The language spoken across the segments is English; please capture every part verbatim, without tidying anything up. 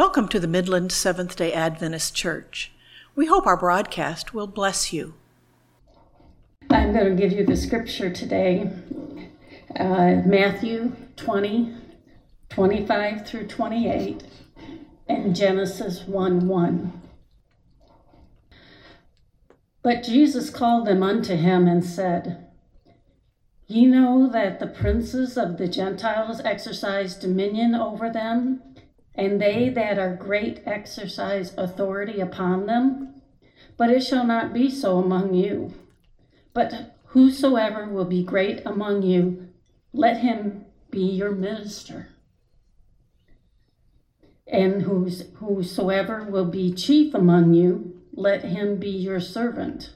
Welcome to the Midland Seventh-day Adventist Church. We hope our broadcast will bless you. I'm going to give you the scripture today, uh, Matthew twenty, twenty-five through twenty-eight, and Genesis one one. But Jesus called them unto him and said, Ye know that the princes of the Gentiles exercise dominion over them, and they that are great exercise authority upon them, but it shall not be so among you. But whosoever will be great among you, let him be your minister. And whosoever will be chief among you, let him be your servant.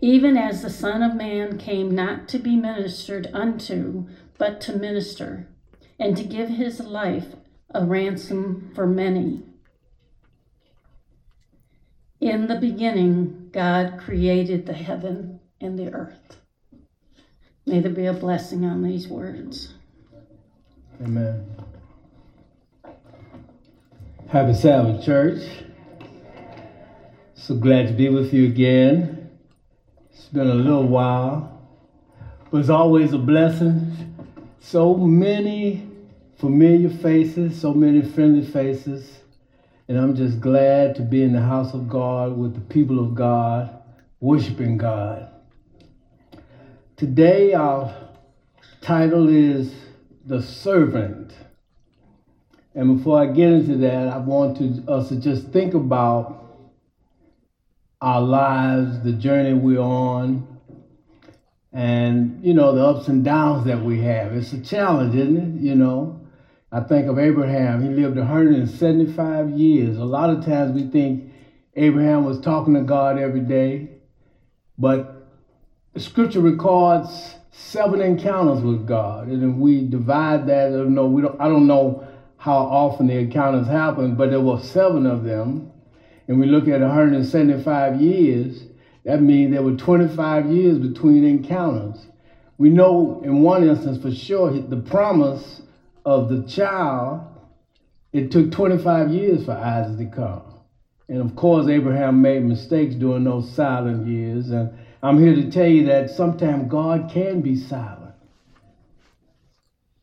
Even as the Son of Man came not to be ministered unto, but to minister, and to give his life a ransom for many. In the beginning, God created the heaven and the earth. May there be a blessing on these words. Amen. Happy Sabbath, church. So glad to be with you again. It's been a little while, but it's always a blessing. So many familiar faces, so many friendly faces. And I'm just glad to be in the house of God with the people of God, worshiping God. Today, our title is The Servant. And before I get into that, I want to, us to just think about our lives, the journey we're on, and, you know, the ups and downs that we have. It's a challenge, isn't it? You know, I think of Abraham. He lived one hundred seventy-five years. A lot of times we think Abraham was talking to God every day, but the scripture records seven encounters with God. And if we divide that, no, we don't, I don't know how often the encounters happened, but there were seven of them. And we look at one hundred seventy-five years, that means there were twenty-five years between encounters. We know in one instance for sure, the promise of the child, it took twenty-five years for Isaac to come. And of course, Abraham made mistakes during those silent years. And I'm here to tell you that sometimes God can be silent.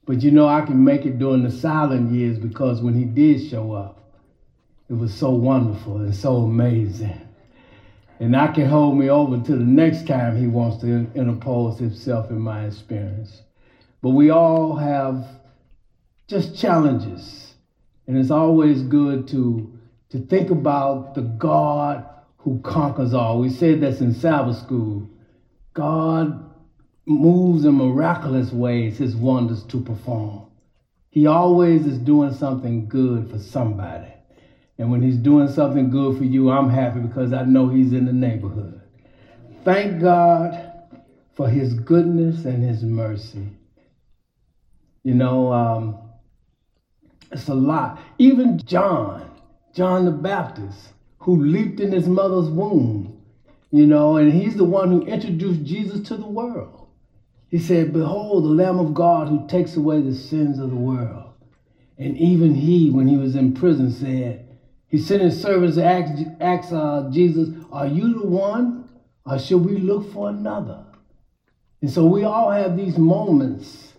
But you know, I can make it during the silent years, because when he did show up, it was so wonderful and so amazing. And I can hold me over till the next time he wants to interpose himself in my experience. But we all have just challenges. And it's always good to, to think about the God who conquers all. We said this in Sabbath school. God moves in miraculous ways, his wonders to perform. He always is doing something good for somebody. And when he's doing something good for you, I'm happy because I know he's in the neighborhood. Thank God for his goodness and his mercy. You know, um, it's a lot. Even John, John the Baptist, who leaped in his mother's womb, you know, and he's the one who introduced Jesus to the world. He said, Behold, the Lamb of God who takes away the sins of the world. And even he, when he was in prison, said, he sent his servants to ask, ask uh, Jesus, are you the one, or should we look for another? And so we all have these moments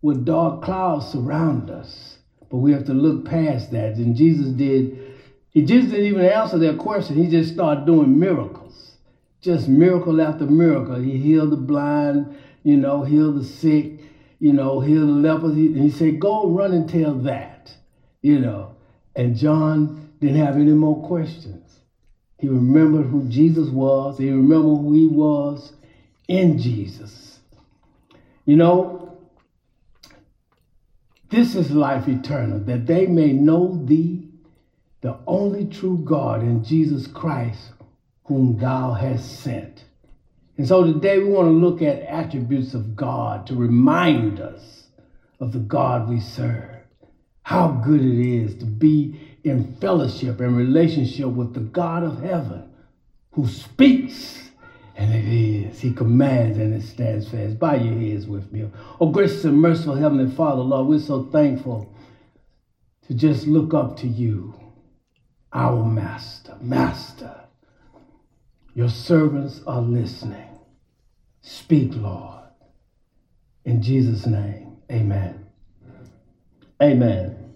with dark clouds surround us, but we have to look past that. And Jesus did, he just didn't even answer their question. He just started doing miracles, just miracle after miracle. He healed the blind, you know, healed the sick, you know, healed the lepers. He, he said, go run and tell that, you know. And John didn't have any more questions. He remembered who Jesus was. He remembered who he was in Jesus. You know, this is life eternal, that they may know thee, the only true God, and Jesus Christ, whom thou hast sent. And so today we want to look at attributes of God to remind us of the God we serve. How good it is to be in fellowship and relationship with the God of heaven, who speaks, and it is. He commands, and it stands fast. Bow your heads with me. Oh, gracious and merciful Heavenly Father, Lord, we're so thankful to just look up to you, our Master. Master, your servants are listening. Speak, Lord. In Jesus' name, amen. Amen.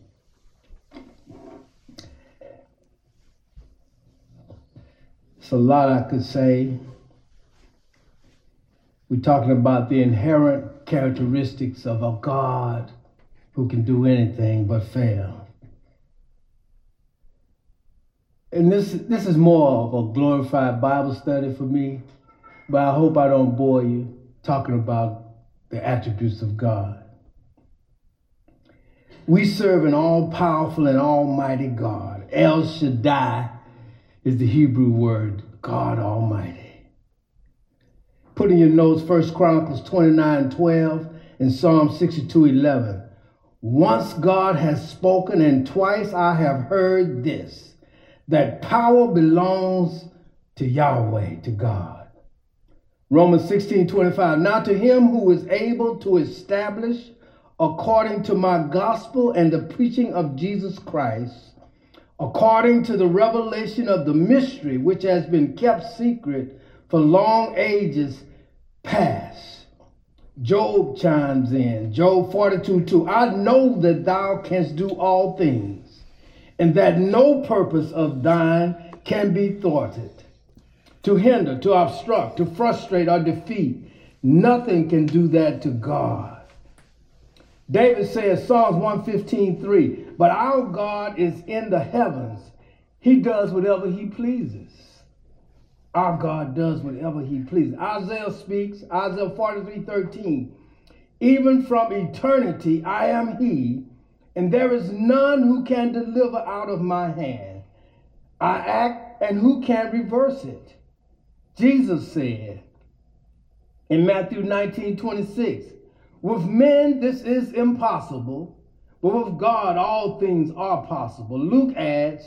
It's a lot I could say. We're talking about the inherent characteristics of a God who can do anything but fail. And this, this is more of a glorified Bible study for me, but I hope I don't bore you talking about the attributes of God. We serve an all-powerful and almighty God. El Shaddai is the Hebrew word, God Almighty. Put in your notes First Chronicles twenty-nine twelve and Psalm sixty-two eleven. Once God has spoken, and twice I have heard this, that power belongs to Yahweh, to God. Romans sixteen twenty-five. Now to him who is able to establish according to my gospel and the preaching of Jesus Christ, according to the revelation of the mystery which has been kept secret for long ages past. Job chimes in, Job forty-two two, I know that thou canst do all things, and that no purpose of thine can be thwarted. To hinder, to obstruct, to frustrate, or defeat, nothing can do that to God. David says, Psalms one fifteen three, but our God is in the heavens. He does whatever he pleases. Our God does whatever he pleases. Isaiah speaks, Isaiah forty-three thirteen, even from eternity I am he, and there is none who can deliver out of my hand. I act, and who can reverse it? Jesus said in Matthew nineteen twenty-six, with men, this is impossible, but with God, all things are possible. Luke adds,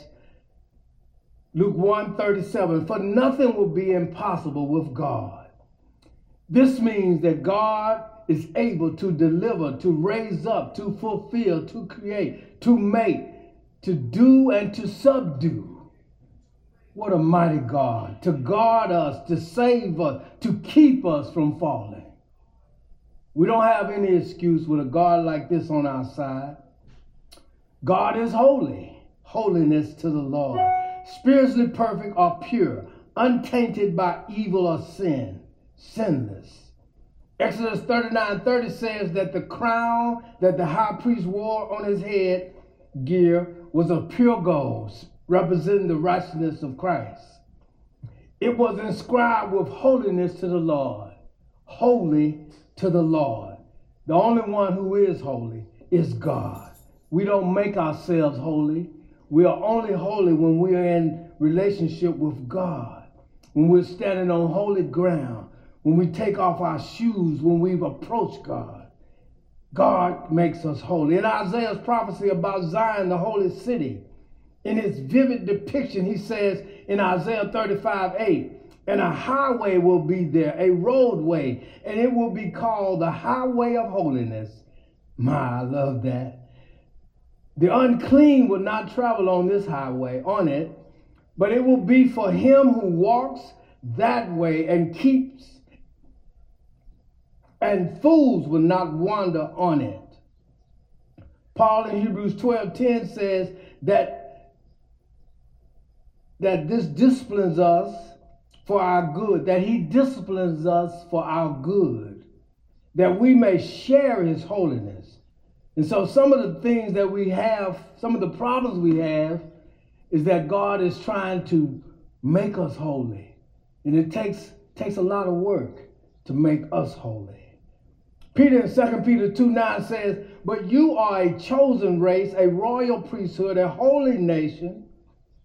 Luke one thirty-seven, for nothing will be impossible with God. This means that God is able to deliver, to raise up, to fulfill, to create, to make, to do, and to subdue. What a mighty God, to guard us, to save us, to keep us from falling. We don't have any excuse with a God like this on our side. God is holy, holiness to the Lord, spiritually perfect or pure, untainted by evil or sin, sinless. Exodus thirty-nine thirty says that the crown that the high priest wore on his head gear was of pure gold, representing the righteousness of Christ. It was inscribed with holiness to the Lord, holy to the Lord. The only one who is holy is God. We don't make ourselves holy. We are only holy when we are in relationship with God, when we're standing on holy ground, when we take off our shoes, when we've approached God. God makes us holy. In Isaiah's prophecy about Zion, the holy city, in his vivid depiction, he says in Isaiah thirty-five eight, and a highway will be there, a roadway, and it will be called the highway of holiness. My, I love that. The unclean will not travel on this highway, on it, but it will be for him who walks that way and keeps, and fools will not wander on it. Paul in Hebrews twelve ten says that, that this disciplines us for our good, that he disciplines us for our good, that we may share his holiness. And so some of the things that we have, some of the problems we have, is that God is trying to make us holy. And it takes, takes a lot of work to make us holy. Peter in Second Peter two nine says, but you are a chosen race, a royal priesthood, a holy nation.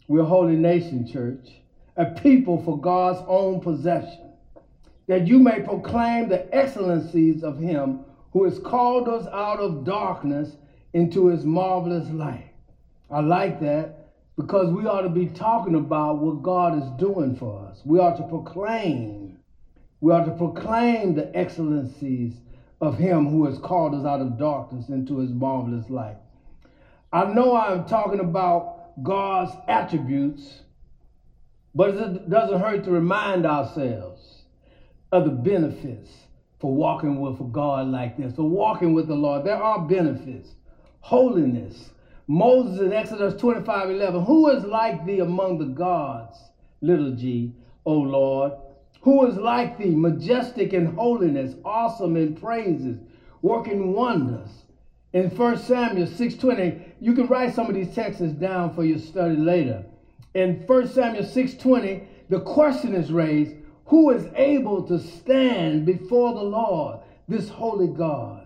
We're a holy nation, church. A people for God's own possession, that you may proclaim the excellencies of him who has called us out of darkness into his marvelous light. I like that, because we ought to be talking about what God is doing for us. We ought to proclaim. We ought to proclaim the excellencies of him who has called us out of darkness into his marvelous light. I know I'm talking about God's attributes, but it doesn't hurt to remind ourselves of the benefits for walking with a God like this, for walking with the Lord. There are benefits. Holiness. Moses in Exodus twenty-five eleven, who is like thee among the gods, little g, O Lord? Who is like thee, majestic in holiness, awesome in praises, working wonders? In First Samuel six twenty, you can write some of these texts down for your study later. In First Samuel six twenty, the question is raised, who is able to stand before the Lord, this holy God?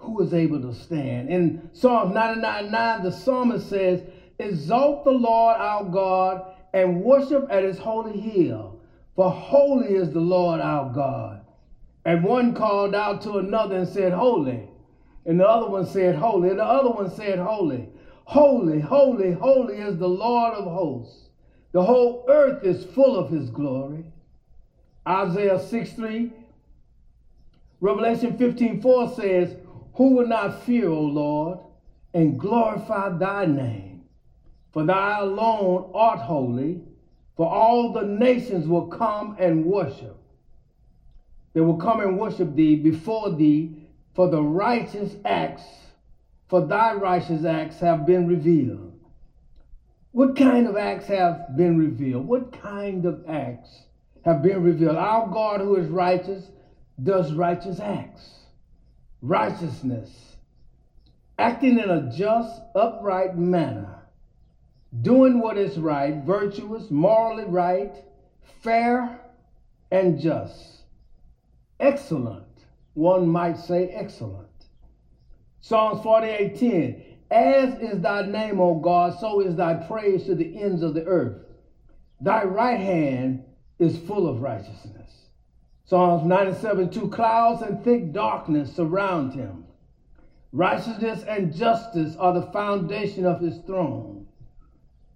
Who is able to stand? In Psalm ninety-nine nine, the psalmist says, exalt the Lord our God and worship at his holy hill, for holy is the Lord our God. And one called out to another and said, holy. And the other one said, holy. And the other one said, holy. Holy, holy, holy is the Lord of hosts. The whole earth is full of his glory. Isaiah six three, Revelation fifteen four says, who will not fear, O Lord, and glorify thy name? For thou alone art holy, for all the nations will come and worship. They will come and worship thee before thee, for the righteous acts, for thy righteous acts have been revealed. What kind of acts have been revealed? What kind of acts have been revealed? Our God, who is righteous, does righteous acts. Righteousness, acting in a just, upright manner, doing what is right, virtuous, morally right, fair, and just. Excellent, one might say excellent. Psalms forty-eight ten, as is thy name, O God, so is thy praise to the ends of the earth. Thy right hand is full of righteousness. Psalms ninety-seven two, clouds and thick darkness surround him. Righteousness and justice are the foundation of his throne.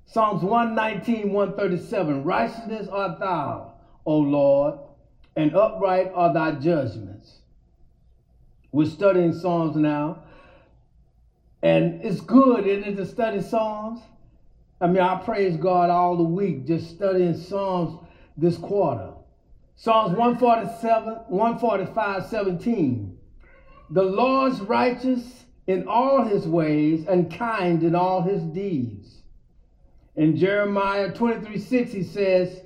Psalms one nineteen one thirty-seven, righteousness art thou, O Lord, and upright are thy judgments. We're studying Psalms now, and it's good, isn't it, to study Psalms? I mean, I praise God all the week just studying Psalms this quarter. Psalms one forty-seven, one forty-five, seventeen. The Lord's righteous in all his ways and kind in all his deeds. In Jeremiah twenty-three six, he says,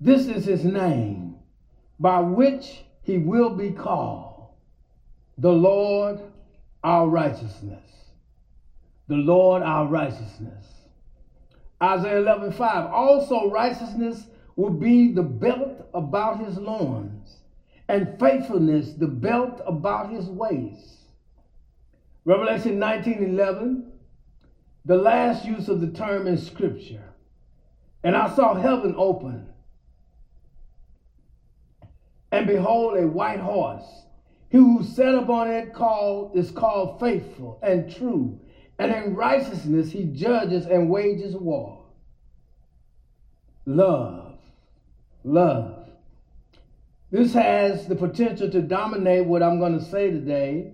this is his name, by which he will be called, the Lord our righteousness. The Lord our righteousness. Isaiah eleven five, also righteousness will be the belt about his loins, and faithfulness the belt about his waist. Revelation nineteen eleven, the last use of the term in Scripture. And I saw heaven open, and behold, a white horse. He who sat upon it called is called faithful and true, and in righteousness he judges and wages war. Love. Love. This has the potential to dominate what I'm going to say today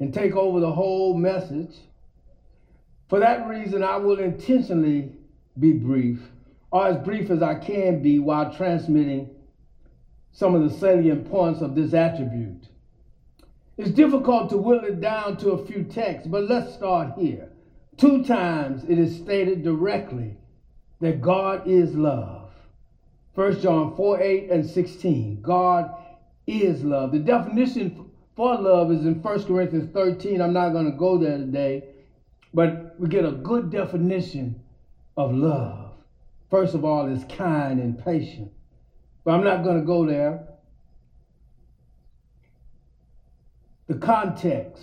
and take over the whole message. For that reason, I will intentionally be brief, or as brief as I can be, while transmitting some of the salient points of this attribute. It's difficult to whittle it down to a few texts, but let's start here. Two times it is stated directly that God is love. First John four eight and sixteen, God is love. The definition for love is in First Corinthians thirteen. I'm not going to go there today, but we get a good definition of love. First of all, it's kind and patient, but I'm not going to go there. The context,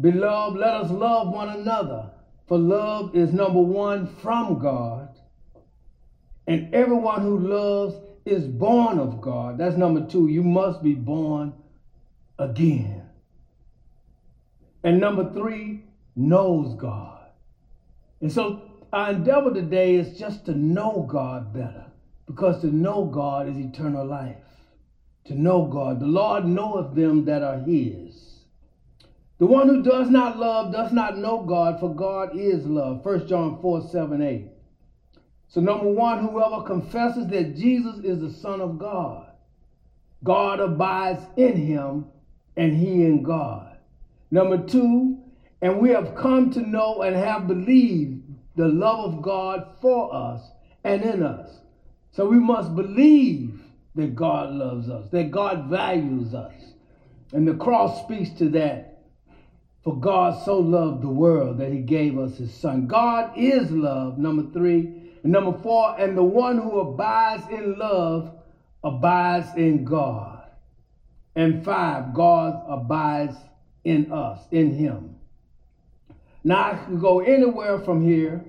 beloved, let us love one another, for love is, number one, from God. And everyone who loves is born of God. That's number two. You must be born again. And number three, knows God. And so our endeavor today is just to know God better, because to know God is eternal life. To know God. The Lord knoweth them that are his. The one who does not love does not know God, for God is love. First John four, seven, eight. So number one, whoever confesses that Jesus is the Son of God, God abides in him and he in God. Number two, and we have come to know and have believed the love of God for us and in us. So we must believe that God loves us, that God values us. And the cross speaks to that. For God so loved the world that he gave us his Son. God is love, number three. And number four, and the one who abides in love abides in God. And five, God abides in us, in him. Now I can go anywhere from here,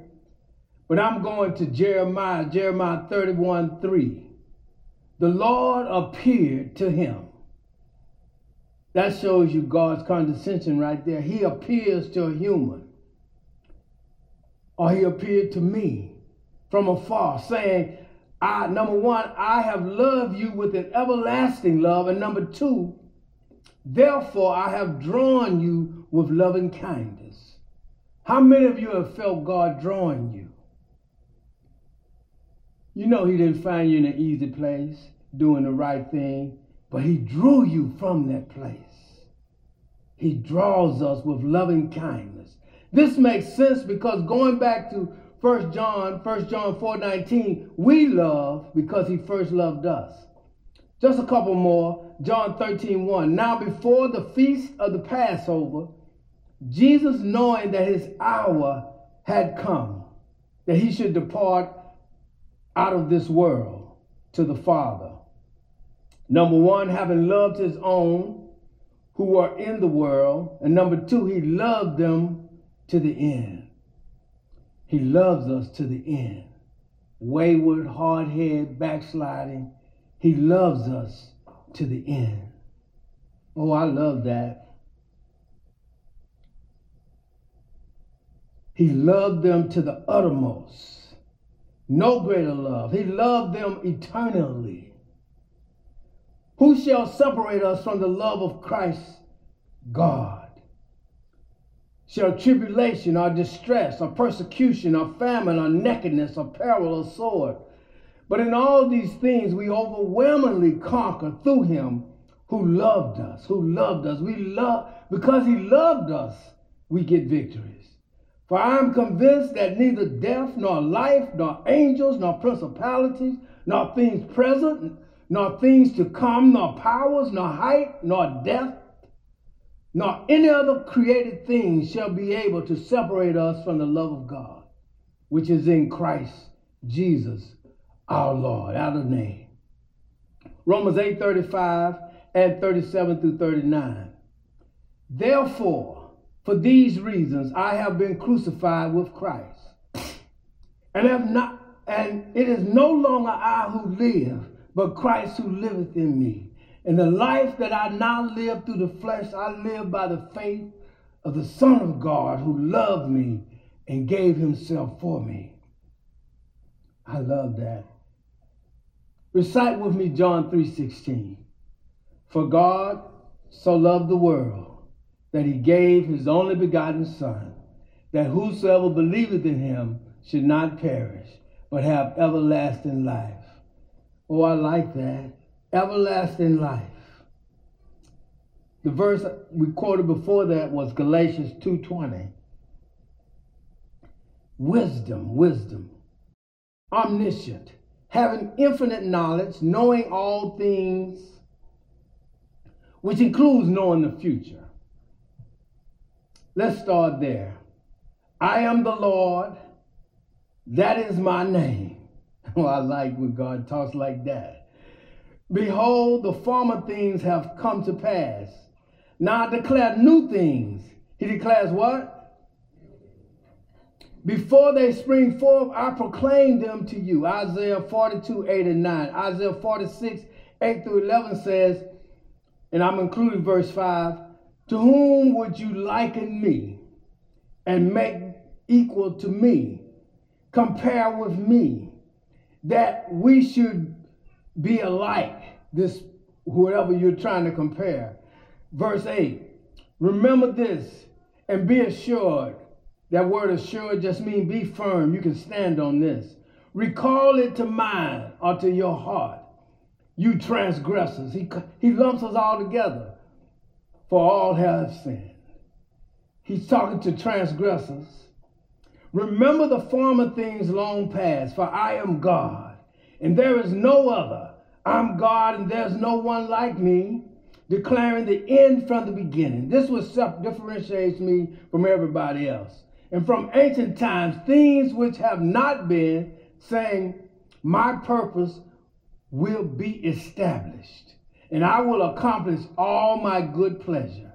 but I'm going to Jeremiah, Jeremiah thirty-one, three. The Lord appeared to him. That shows you God's condescension right there. He appears to a human, or he appeared to me from afar, saying, I, number one, I have loved you with an everlasting love. And number two, therefore I have drawn you with loving kindness. How many of you have felt God drawing you? You know he didn't find you in an easy place, doing the right thing, but he drew you from that place. He draws us with loving kindness. This makes sense because going back to First John, First John four nineteen, we love because he first loved us. Just a couple more, John thirteen, one. Now before the feast of the Passover, Jesus, knowing that his hour had come, that he should depart out of this world to the Father. Number one, having loved his own who were in the world. And number two, he loved them to the end. He loves us to the end. Wayward, hard-headed, backsliding. He loves us to the end. Oh, I love that. He loved them to the uttermost. No greater love. He loved them eternally. Who shall separate us from the love of Christ? God. Shall tribulation or distress or persecution or famine or nakedness or peril or sword? But in all these things we overwhelmingly conquer through him who loved us, who loved us. We love, because he loved us, we get victories. For I am convinced that neither death, nor life, nor angels, nor principalities, nor things present, nor things to come, nor powers, nor height, nor depth, nor any other created thing shall be able to separate us from the love of God, which is in Christ Jesus, our Lord. Out of name. Romans eight, thirty-five and thirty-seven through thirty-nine. Therefore, for these reasons, I have been crucified with Christ, and have not, and it is no longer I who live, but Christ who liveth in me. And the life that I now live through the flesh, I live by the faith of the Son of God who loved me and gave himself for me. I love that. Recite with me John three sixteen. For God so loved the world, that he gave his only begotten Son, that whosoever believeth in him should not perish, but have everlasting life. Oh, I like that. Everlasting life. The verse we quoted before that was Galatians two twenty. Wisdom, wisdom. Omniscient, having infinite knowledge, knowing all things, which includes knowing the future. Let's start there. I am the Lord. That is my name. Oh, I like when God talks like that. Behold, the former things have come to pass. Now I declare new things. He declares what? Before they spring forth, I proclaim them to you. Isaiah forty-two, eight and nine. Isaiah forty-six, eight through eleven says, and I'm including verse five, to whom would you liken me and make equal to me, compare with me, that we should be alike, this whoever you're trying to compare. Verse eight, Remember this and be assured. That word assured just means be firm. You can stand on this. Recall it to mind or to your heart, you transgressors. He, he lumps us all together. For all have sinned. He's talking to transgressors. Remember the former things long past, for I am God, and there is no other. I'm God, and there's no one like me, declaring the end from the beginning. This was self-differentiates me from everybody else. And from ancient times, things which have not been, saying, my purpose will be established, and I will accomplish all my good pleasure.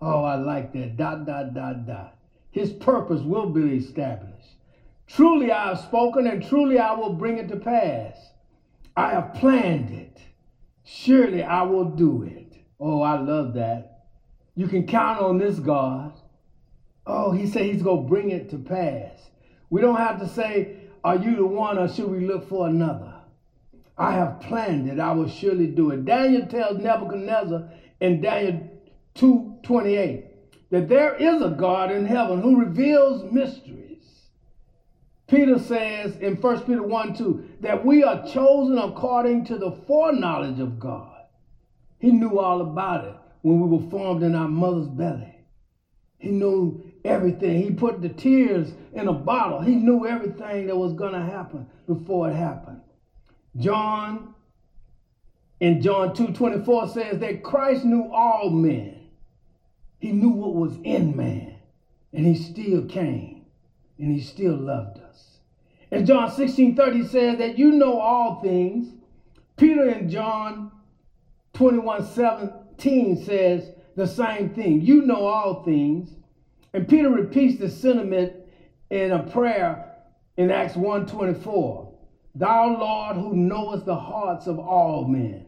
Oh, I like that, dot, dot, dot, dot. His purpose will be established. Truly I have spoken, and truly I will bring it to pass. I have planned it. Surely I will do it. Oh, I love that. You can count on this God. Oh, he said he's going to bring it to pass. We don't have to say, are you the one or should we look for another? I have planned it. I will surely do it. Daniel tells Nebuchadnezzar in Daniel two twenty-eight that there is a God in heaven who reveals mysteries. Peter says in First Peter one two that we are chosen according to the foreknowledge of God. He knew all about it when we were formed in our mother's belly. He knew everything. He put the tears in a bottle. He knew everything that was going to happen before it happened. John, in John two twenty-four says that Christ knew all men. He knew what was in man, and he still came, and he still loved us. And John sixteen thirty says that you know all things. Peter in John twenty-one seventeen says the same thing. You know all things. And Peter repeats the sentiment in a prayer in Acts one twenty-four. Thou, Lord, who knowest the hearts of all men.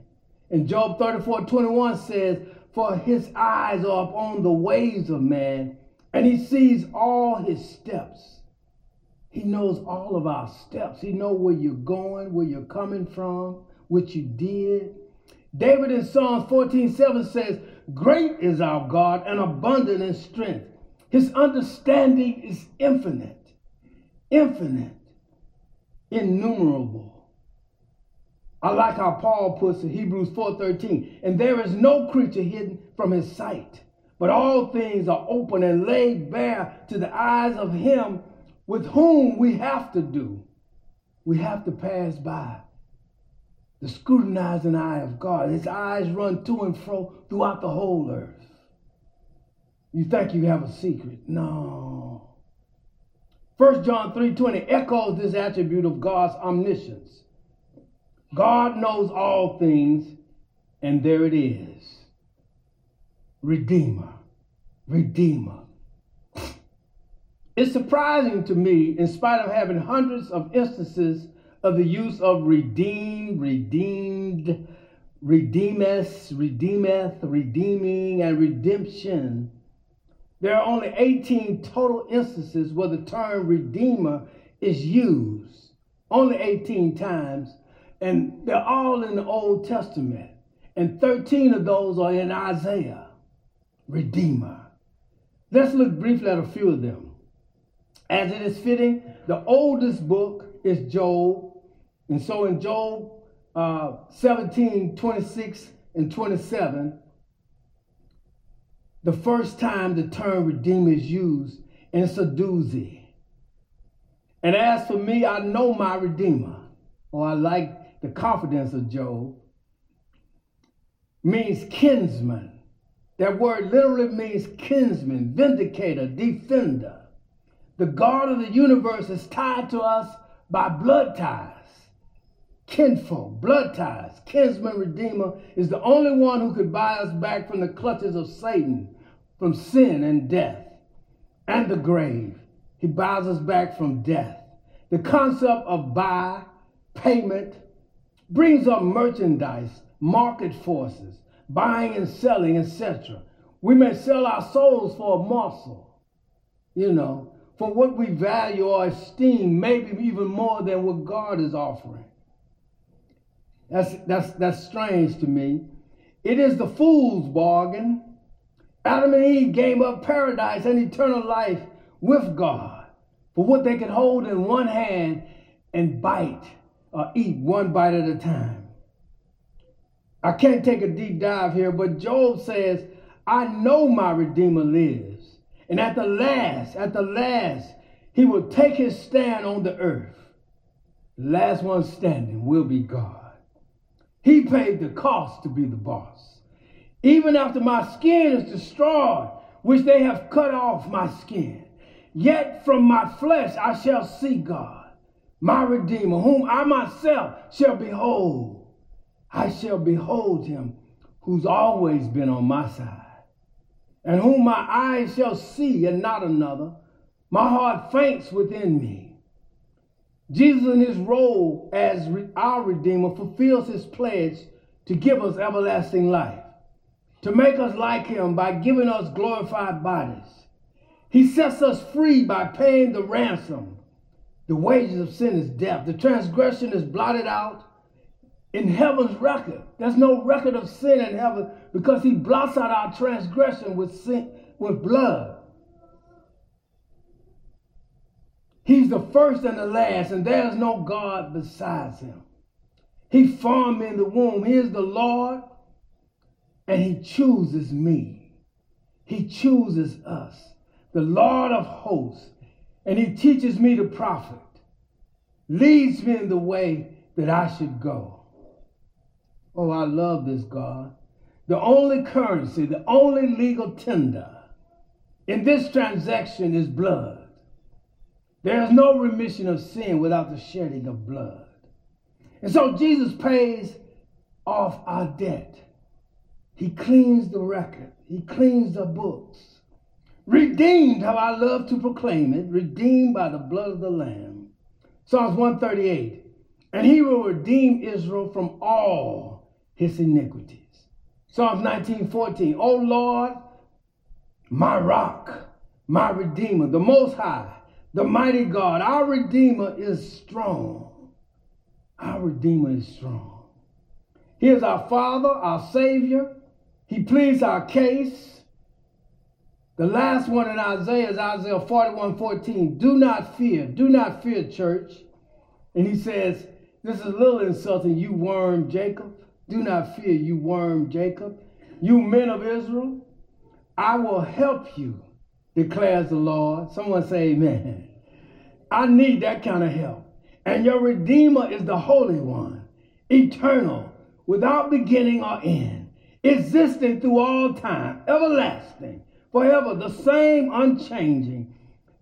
And Job thirty-four twenty-one says, for his eyes are upon the ways of man, and he sees all his steps. He knows all of our steps. He knows where you're going, where you're coming from, what you did. David in Psalms fourteen seven says, great is our God and abundant in strength. His understanding is infinite, infinite. Innumerable. I like how Paul puts it, Hebrews four thirteen, and there is no creature hidden from his sight, but all things are open and laid bare to the eyes of him with whom we have to do. We have to pass by the scrutinizing eye of God. His eyes run to and fro throughout the whole earth. You think you have a secret? No. First John three twenty echoes this attribute of God's omniscience. God knows all things, and there it is. Redeemer, Redeemer. It's surprising to me, in spite of having hundreds of instances of the use of redeemed, redeemed, redeemeth, redeemeth, redeeming, and redemption, there are only eighteen total instances where the term redeemer is used, only eighteen times, and they're all in the Old Testament, and thirteen of those are in Isaiah. Redeemer. Let's look briefly at a few of them. As it is fitting, the oldest book is Job, and so in Job uh, seventeen, twenty-six, and twenty-seven, the first time the term redeemer is used, and it's a doozy. And as for me, I know my redeemer. Oh, I like the confidence of Job. Means kinsman. That word literally means kinsman, vindicator, defender. The God of the universe is tied to us by blood ties. Kinfolk, blood ties, kinsman redeemer is the only one who could buy us back from the clutches of Satan, from sin and death, and the grave. He buys us back from death. The concept of buy, payment, brings up merchandise, market forces, buying and selling, et cetera. We may sell our souls for a morsel, you know, for what we value or esteem, maybe even more than what God is offering. That's, that's, that's strange to me. It is the fool's bargain. Adam and Eve gave up paradise and eternal life with God for what they could hold in one hand and bite or eat one bite at a time. I can't take a deep dive here, but Job says, I know my Redeemer lives, and at the last, at the last, he will take his stand on the earth. The last one standing will be God. He paid the cost to be the boss. Even after my skin is destroyed, which they have cut off my skin, yet from my flesh I shall see God, my Redeemer, whom I myself shall behold. I shall behold him who's always been on my side, and whom my eyes shall see and not another. My heart faints within me. Jesus in his role as our Redeemer fulfills his pledge to give us everlasting life, to make us like him by giving us glorified bodies. He sets us free by paying the ransom. The wages of sin is death. The transgression is blotted out. In heaven's record, there's no record of sin in heaven because he blots out our transgression with sin, with blood. He's the first and the last, and there's no God besides him. He formed me in the womb. He is the Lord, and he chooses me. He chooses us, the Lord of hosts, and he teaches me to profit, leads me in the way that I should go. Oh, I love this God. The only currency, the only legal tender in this transaction is blood. There is no remission of sin without the shedding of blood. And so Jesus pays off our debt. He cleans the record. He cleans the books. Redeemed, how I love to proclaim it, redeemed by the blood of the Lamb. Psalms one thirty-eight, and he will redeem Israel from all his iniquities. Psalms nineteen fourteen. O Lord, my rock, my redeemer, the most high, the mighty God, our redeemer is strong. Our redeemer is strong. He is our Father, our Savior. He pleads our case. The last one in Isaiah is Isaiah forty-one fourteen. Do not fear. Do not fear, church. And he says, this is a little insulting, you worm Jacob. Do not fear, you worm Jacob, you men of Israel. I will help you, declares the Lord. Someone say amen. I need that kind of help. And your Redeemer is the Holy One, eternal, without beginning or end, existing through all time, everlasting, forever, the same, unchanging,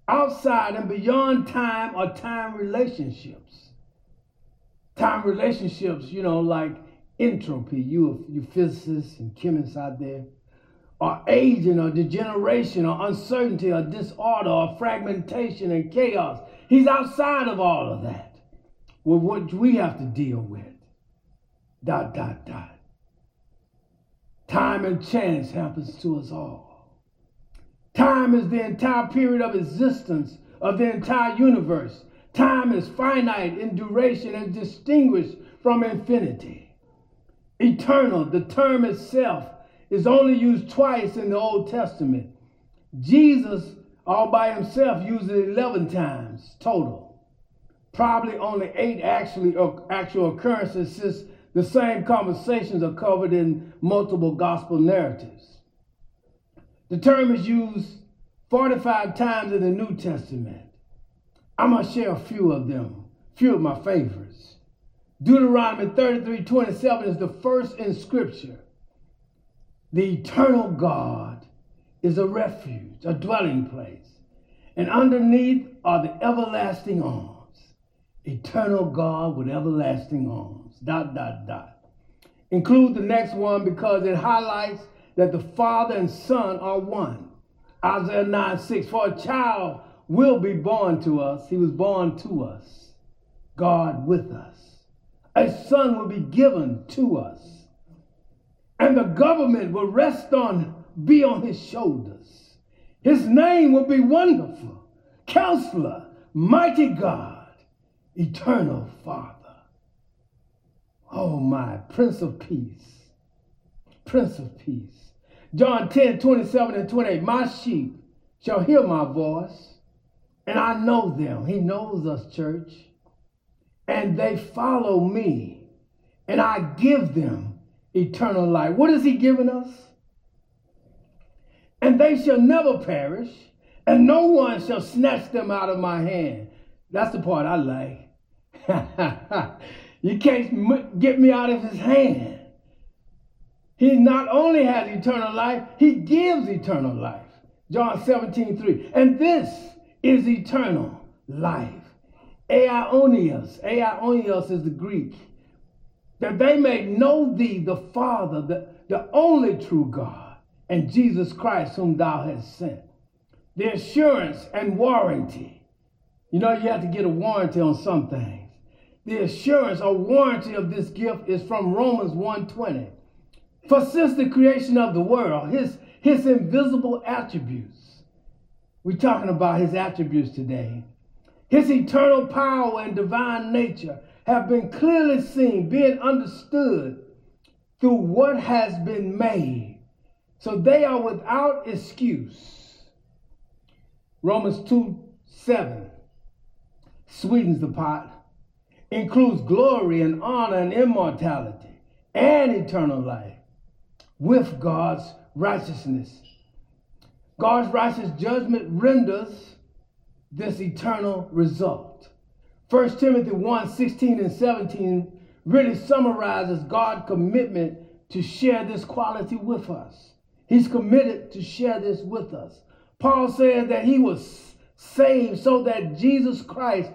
outside and beyond time or time relationships. Time relationships, you know, like entropy, you, you physicists and chemists out there, or aging, or degeneration, or uncertainty, or disorder, or fragmentation and chaos. He's outside of all of that, with what we have to deal with. Dot, dot, dot. Time and chance happens to us all. Time is the entire period of existence of the entire universe. Time is finite in duration and distinguished from infinity. Eternal, the term itself, is only used twice in the Old Testament. Jesus, all by himself, used it eleven times total. Probably only eight actually actual occurrences, since the same conversations are covered in multiple gospel narratives. The term is used forty-five times in the New Testament. I'm going to share a few of them, a few of my favorites. Deuteronomy thirty-three twenty-seven is the first in Scripture. The eternal God is a refuge, a dwelling place, and underneath are the everlasting arms. Eternal God with everlasting arms. Dot, dot, dot. Include the next one because it highlights that the Father and Son are one. Isaiah nine six, for a child will be born to us. He was born to us. God with us. A son will be given to us, and the government will rest on, be on his shoulders. His name will be Wonderful, Counselor, Mighty God, Eternal Father. Oh my, Prince of Peace, Prince of Peace. John ten, twenty-seven and twenty-eight, my sheep shall hear my voice, and I know them. He knows us, church. And they follow me, and I give them eternal life. What is he giving us? And they shall never perish, and no one shall snatch them out of my hand. That's the part I like. You can't get me out of his hand. He not only has eternal life, he gives eternal life. John seventeen, three. And this is eternal life. Aionios. Aionios is the Greek. That they may know thee, the Father, the, the only true God, and Jesus Christ, whom thou hast sent. The assurance and warranty. You know, you have to get a warranty on some things. The assurance or warranty of this gift is from Romans one twenty. For since the creation of the world, his, his invisible attributes, we're talking about his attributes today, his eternal power and divine nature have been clearly seen, being understood through what has been made. So they are without excuse. Romans two, seven sweetens the pot, includes glory and honor and immortality and eternal life with God's righteousness. God's righteous judgment renders this eternal result. First Timothy one, sixteen and seventeen really summarizes God's commitment to share this quality with us. He's committed to share this with us. Paul says that he was saved so that Jesus Christ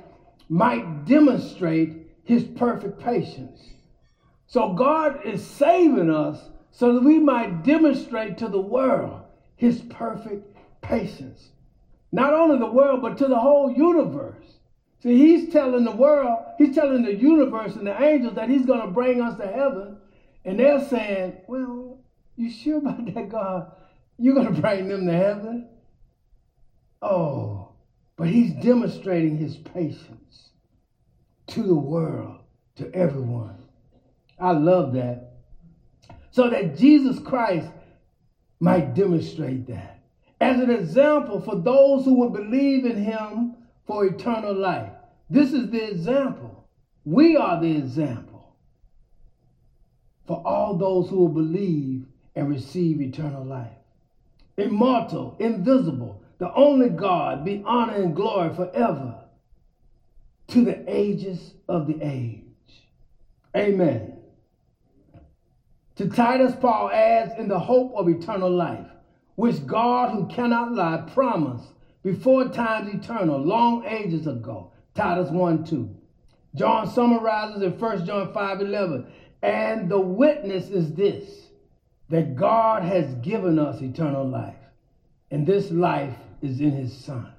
might demonstrate his perfect patience. So God is saving us so that we might demonstrate to the world his perfect patience. Not only the world, but to the whole universe. See, he's telling the world, he's telling the universe and the angels that he's going to bring us to heaven. And they're saying, well, you sure about that, God? You're going to bring them to heaven? Oh, but he's demonstrating his patience to the world, to everyone. I love that. So that Jesus Christ might demonstrate that, as an example for those who will believe in him for eternal life. This is the example. We are the example for all those who will believe and receive eternal life. Immortal, invisible, the only God, be honor and glory forever to the ages of the age. Amen. To Titus, Paul adds, in the hope of eternal life, which God, who cannot lie, promised before times eternal, long ages ago. Titus one, two. John summarizes in First John five, eleven. And the witness is this, that God has given us eternal life, and this life is in his Son.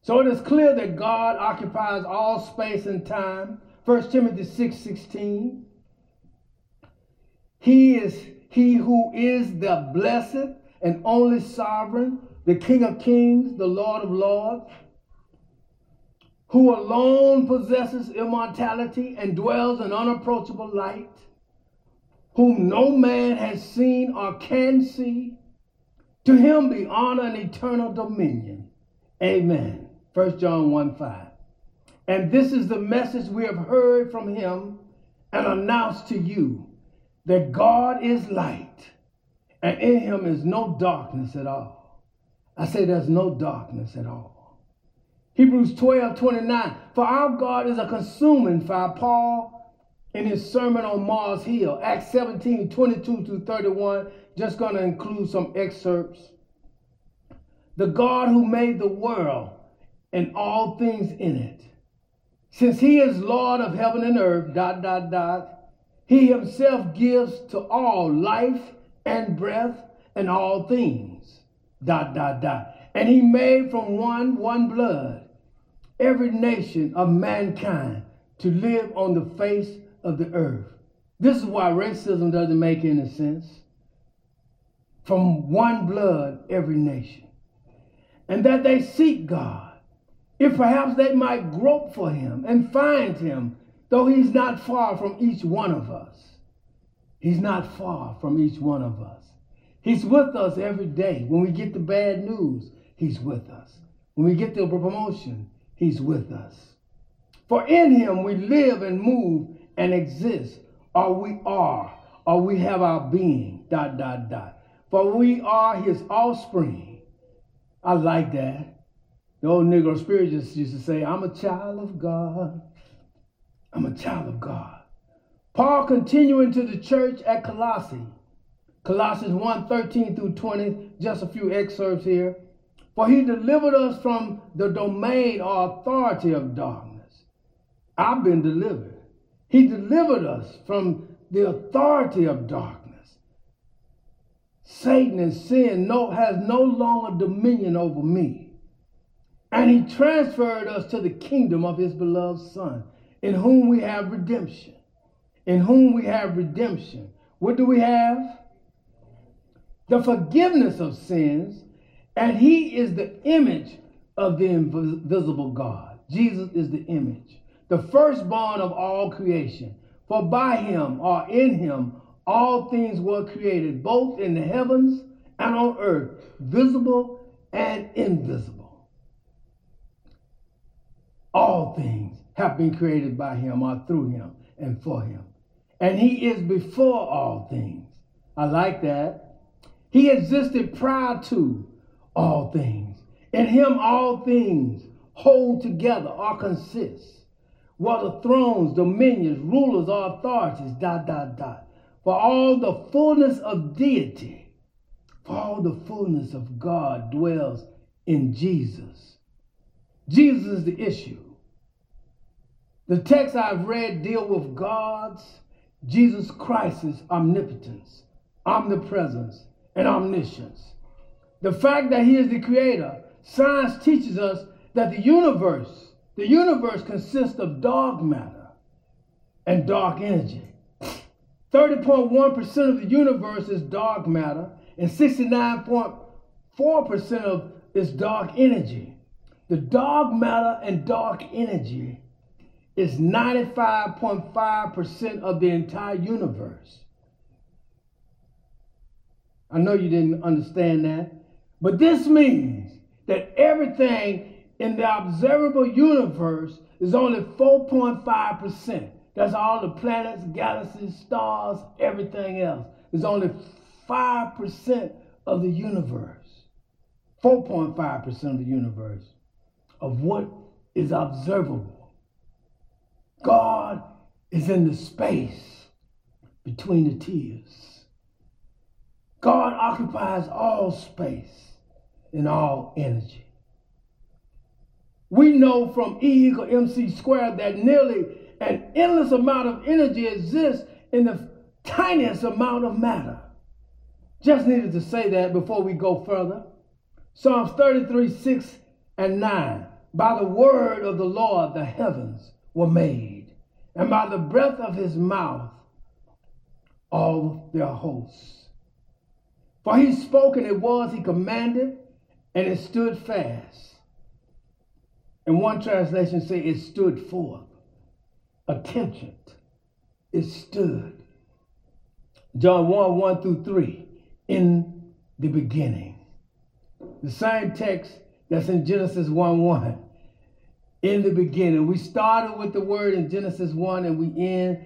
So it is clear that God occupies all space and time. First Timothy six, sixteen. He is he who is the blessed and only sovereign, the King of kings, the Lord of lords, who alone possesses immortality and dwells in unapproachable light, whom no man has seen or can see. To him be honor and eternal dominion. Amen. First John one, five. And this is the message we have heard from him and announced to you, that God is light, and in him is no darkness at all. I say there's no darkness at all. Hebrews twelve, twenty-nine, for our God is a consuming fire. Paul, in his sermon on Mars Hill, Acts seventeen, twenty-two through thirty-one, just going to include some excerpts. The God who made the world and all things in it, since he is Lord of heaven and earth, dot, dot, dot, he himself gives to all life and breath and all things, dot, dot, dot. And he made from one, one blood, every nation of mankind to live on the face of the earth. This is why racism doesn't make any sense. From one blood, every nation. And that they seek God, if perhaps they might grope for him and find him, though he's not far from each one of us. He's not far from each one of us. He's with us every day. When we get the bad news, he's with us. When we get the promotion, he's with us. For in him we live and move and exist, or we are, or we have our being, dot, dot, dot. For we are his offspring. I like that. The old Negro spiritualist used to say, I'm a child of God. I'm a child of God. Paul continuing to the church at Colossae. Colossians one, thirteen through twenty, just a few excerpts here. For he delivered us from the domain or authority of darkness. I've been delivered. He delivered us from the authority of darkness. Satan and sin no, has no longer dominion over me. And he transferred us to the kingdom of his beloved Son, in whom we have redemption. In whom we have redemption. What do we have? The forgiveness of sins, and he is the image of the invisible God. Jesus is the image, the firstborn of all creation. For by him, or in him, all things were created, both in the heavens and on earth, visible and invisible. All things have been created by him, or through him, and for him. And he is before all things. I like that. He existed prior to all things. In him all things hold together or consist, whether thrones, dominions, rulers, or authorities, dot, dot, dot. For all the fullness of deity, for all the fullness of God dwells in Jesus. Jesus is the issue. The texts I've read deal with God's, Jesus Christ's omnipotence, omnipresence, and omniscience. The fact that he is the creator, science teaches us that the universe, the universe consists of dark matter and dark energy. thirty point one percent of the universe is dark matter and sixty-nine point four percent of is dark energy. The dark matter and dark energy is ninety-five point five percent of the entire universe. I know you didn't understand that, but this means that everything in the observable universe is only four point five percent. That's all the planets, galaxies, stars, everything else. It's only five percent of the universe, four point five percent of the universe, of what is observable. God is in the space between the tiers. God occupies all space and all energy. We know from E equals M C squared that nearly an endless amount of energy exists in the tiniest amount of matter. Just needed to say that before we go further. Psalms thirty-three, six and nine. By the word of the Lord the heavens were made, and by the breath of his mouth all their hosts. For he spoke and it was, he commanded, and it stood fast. And one translation says it stood forth. Attention. It stood. John one, one through three. In the beginning. The same text that's in Genesis one, one. In the beginning. We started with the word in Genesis one and we end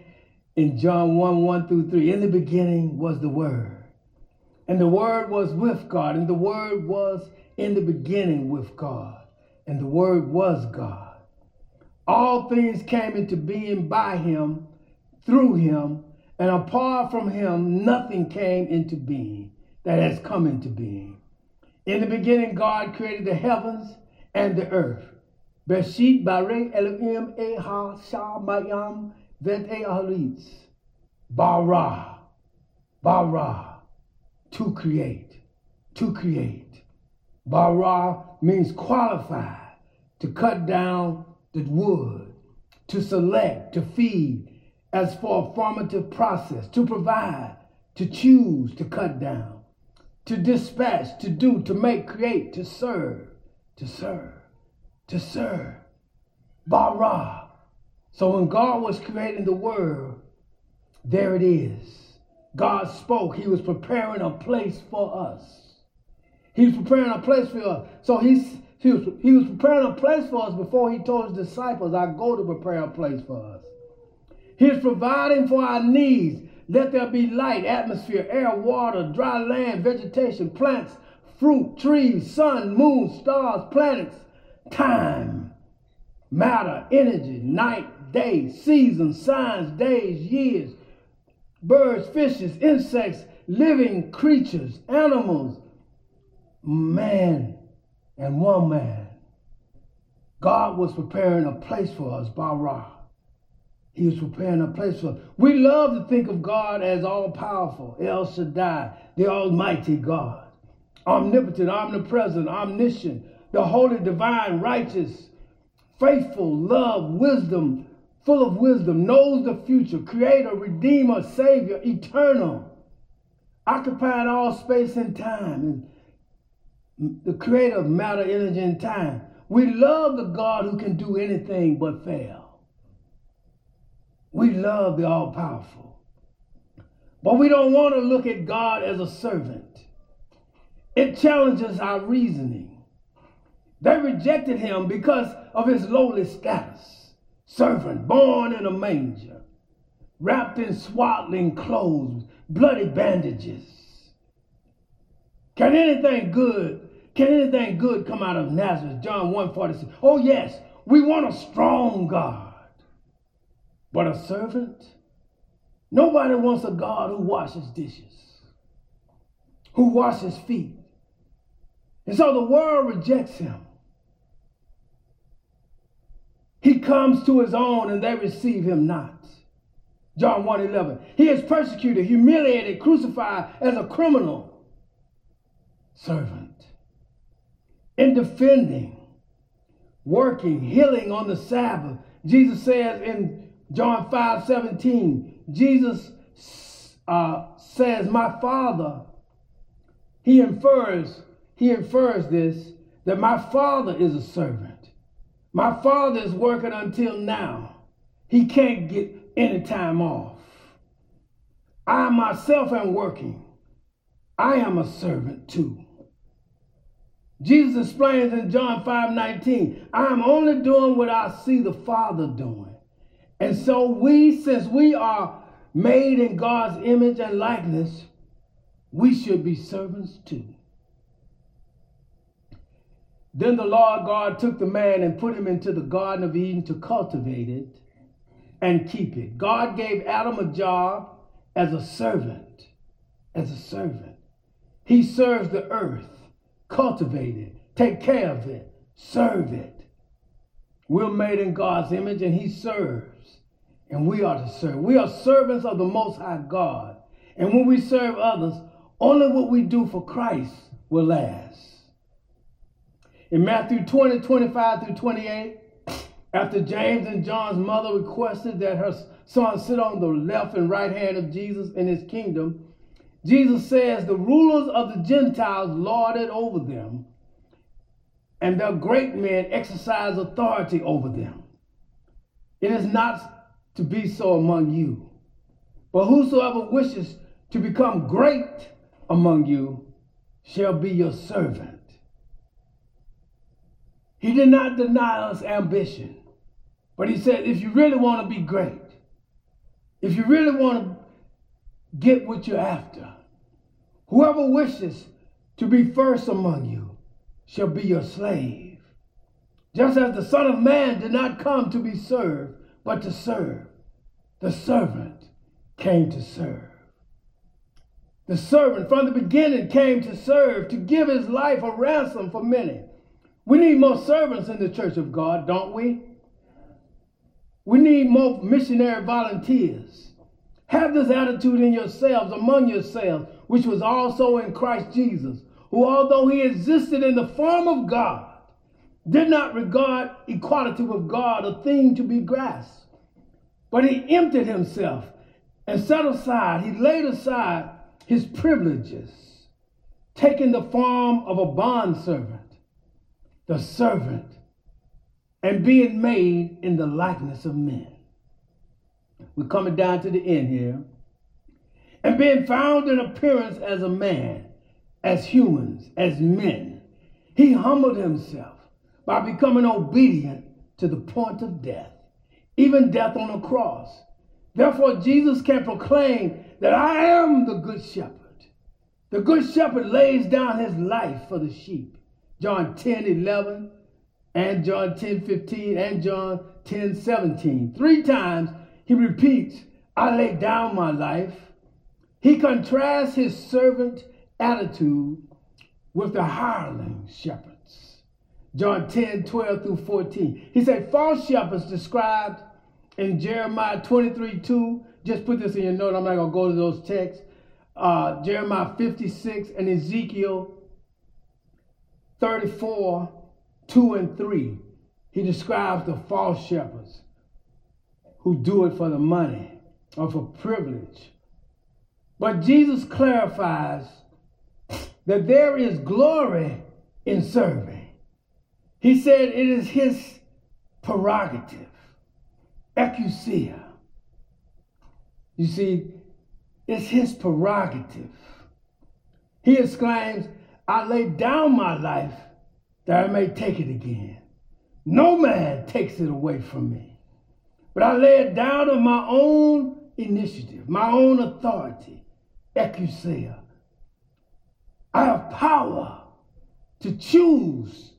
in John one, one through three. In the beginning was the word. And the Word was with God, and the Word was in the beginning with God, and the Word was God. All things came into being by him, through him, and apart from him, nothing came into being that has come into being. In the beginning, God created the heavens and the earth. Bereshit bara Elohim et hashamayim v'et ha'aretz. Bara, bara. To create, to create. Bara means qualified, to cut down the wood, to select, to feed, as for a formative process, to provide, to choose, to cut down, to dispatch, to do, to make, create, to serve, to serve, to serve. Bara. So when God was creating the world, there it is. God spoke. He was preparing a place for us. He was preparing a place for us. So he's, he, was, he was preparing a place for us before he told his disciples, I go to prepare a place for us. He's providing for our needs. Let there be light, atmosphere, air, water, dry land, vegetation, plants, fruit, trees, sun, moon, stars, planets, time, matter, energy, night, day, seasons, signs, days, years, birds, fishes, insects, living creatures, animals, man, and one man. God was preparing a place for us, Bara. He was preparing a place for us. We love to think of God as all-powerful, El Shaddai, the almighty God, omnipotent, omnipresent, omniscient, the holy, divine, righteous, faithful, love, wisdom, full of wisdom, knows the future, creator, redeemer, savior, eternal, occupying all space and time, and the creator of matter, energy, and time. We love the God who can do anything but fail. We love the all-powerful. But we don't want to look at God as a servant. It challenges our reasoning. They rejected him because of his lowly status. Servant, born in a manger, wrapped in swaddling clothes, bloody bandages. Can anything good, can anything good come out of Nazareth? John one forty-six. Oh yes, we want a strong God. But a servant? Nobody wants a God who washes dishes, who washes feet. And so the world rejects him. He comes to his own and they receive him not. John one eleven. He is persecuted, humiliated, crucified as a criminal. Servant. In defending, working, healing on the Sabbath, Jesus says in John five seventeen, Jesus uh, says, my Father, he infers, he infers this, that my Father is a servant. My Father is working until now. He can't get any time off. I myself am working. I am a servant too. Jesus explains in John five nineteen, I am only doing what I see the Father doing. And so we, since we are made in God's image and likeness, we should be servants too. Then the Lord God took the man and put him into the Garden of Eden to cultivate it and keep it. God gave Adam a job as a servant, as a servant. He serves the earth, cultivate it, take care of it, serve it. We're made in God's image and he serves, and we are to serve. We are servants of the Most High God. And when we serve others, only what we do for Christ will last. In Matthew twenty, twenty-five through twenty-eight, after James and John's mother requested that her son sit on the left and right hand of Jesus in his kingdom, Jesus says, the rulers of the Gentiles lorded over them, and their great men exercise authority over them. It is not to be so among you. But whosoever wishes to become great among you shall be your servant. He did not deny us ambition. But he said, if you really want to be great, if you really want to get what you're after, whoever wishes to be first among you shall be your slave, just as the Son of Man did not come to be served, but to serve. The servant came to serve. The servant from the beginning came to serve, to give his life a ransom for many. We need more servants in the church of God, don't we? We need more missionary volunteers. Have this attitude in yourselves, among yourselves, which was also in Christ Jesus, who, although he existed in the form of God, did not regard equality with God a thing to be grasped. But he emptied himself and set aside, he laid aside his privileges, taking the form of a bondservant, the servant, and being made in the likeness of men. We're coming down to the end here. and being found in appearance as a man, as humans, as men, he humbled himself by becoming obedient to the point of death, even death on a cross. Therefore, Jesus can proclaim that I am the good shepherd. The good shepherd lays down his life for the sheep. John ten eleven and John ten fifteen and John ten seventeen. Three times he repeats, I lay down my life. He contrasts his servant attitude with the hireling shepherds. John ten twelve through fourteen. He said, false shepherds described in Jeremiah twenty-three two. Just put this in your note. I'm not going to go to those texts. Uh, Jeremiah fifty-six and Ezekiel thirty-four two and three. He describes the false shepherds who do it for the money or for privilege. But Jesus clarifies that there is glory in serving. He said it is his prerogative, exousia. You see, it's his prerogative. He exclaims, I lay down my life that I may take it again. No man takes it away from me, but I lay it down on my own initiative, my own authority, exousia. I have power to choose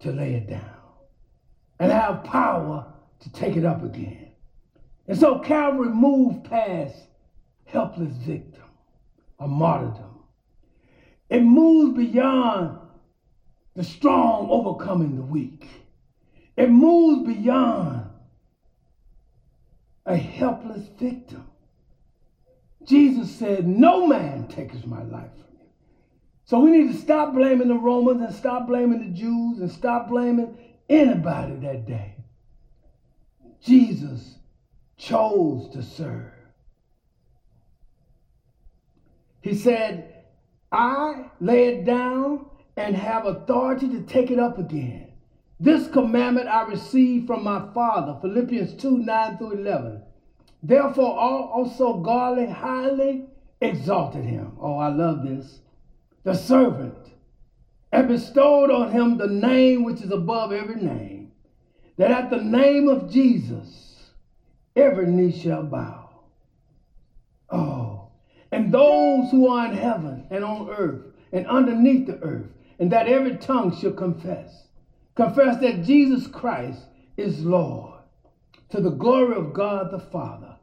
to lay it down. And I have power to take it up again. And so Calvary moved past helpless victim or martyrdom. It moves beyond the strong overcoming the weak. It moves beyond a helpless victim. Jesus said, no man taketh my life. So we need to stop blaming the Romans and stop blaming the Jews and stop blaming anybody that day. Jesus chose to serve. He said, I lay it down and have authority to take it up again. This commandment I received from my Father, Philippians two nine through eleven. Therefore also God highly exalted him. Oh, I love this. The servant, and bestowed on him the name which is above every name, that at the name of Jesus, every knee shall bow. Oh, and those who are in heaven and on earth and underneath the earth, and that every tongue shall confess, confess that Jesus Christ is Lord, to the glory of God the Father.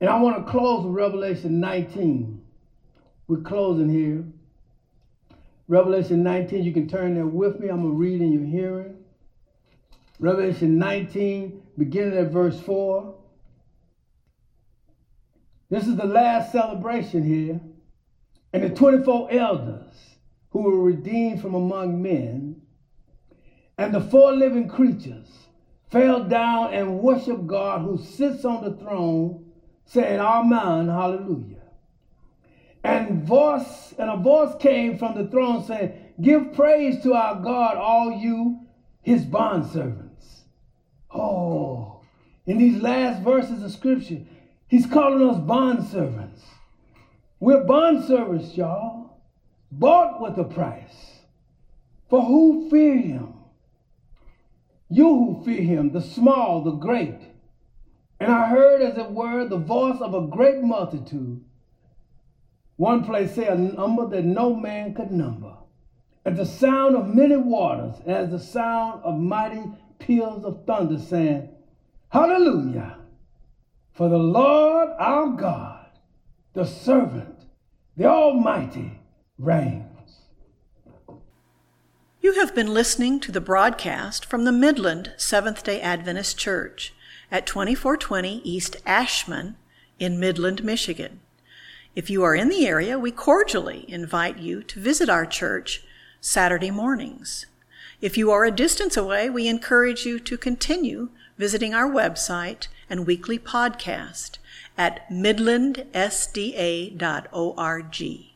And I want to close with Revelation nineteen. We're closing here. Revelation nineteen, you can turn there with me. I'm going to read in your hearing. Revelation nineteen, beginning at verse four. This is the last celebration here. And the twenty-four elders who were redeemed from among men, and the four living creatures fell down and worshiped God who sits on the throne, saying, Amen, hallelujah. And voice and a voice came from the throne saying, give praise to our God, all you, his bondservants. Oh, in these last verses of scripture, he's calling us bondservants. We're bondservants, y'all, bought with a price. For who fear him? You who fear him, the small, the great. And I heard, as it were, the voice of a great multitude. One place say a number that no man could number. At the sound of many waters, as the sound of mighty peals of thunder, saying, hallelujah, for the Lord our God, the servant, the Almighty, reigns. You have been listening to the broadcast from the Midland Seventh-day Adventist Church at twenty-four twenty East Ashman in Midland, Michigan. If you are in the area, we cordially invite you to visit our church Saturday mornings. If you are a distance away, we encourage you to continue visiting our website and weekly podcast at midland s d a dot org.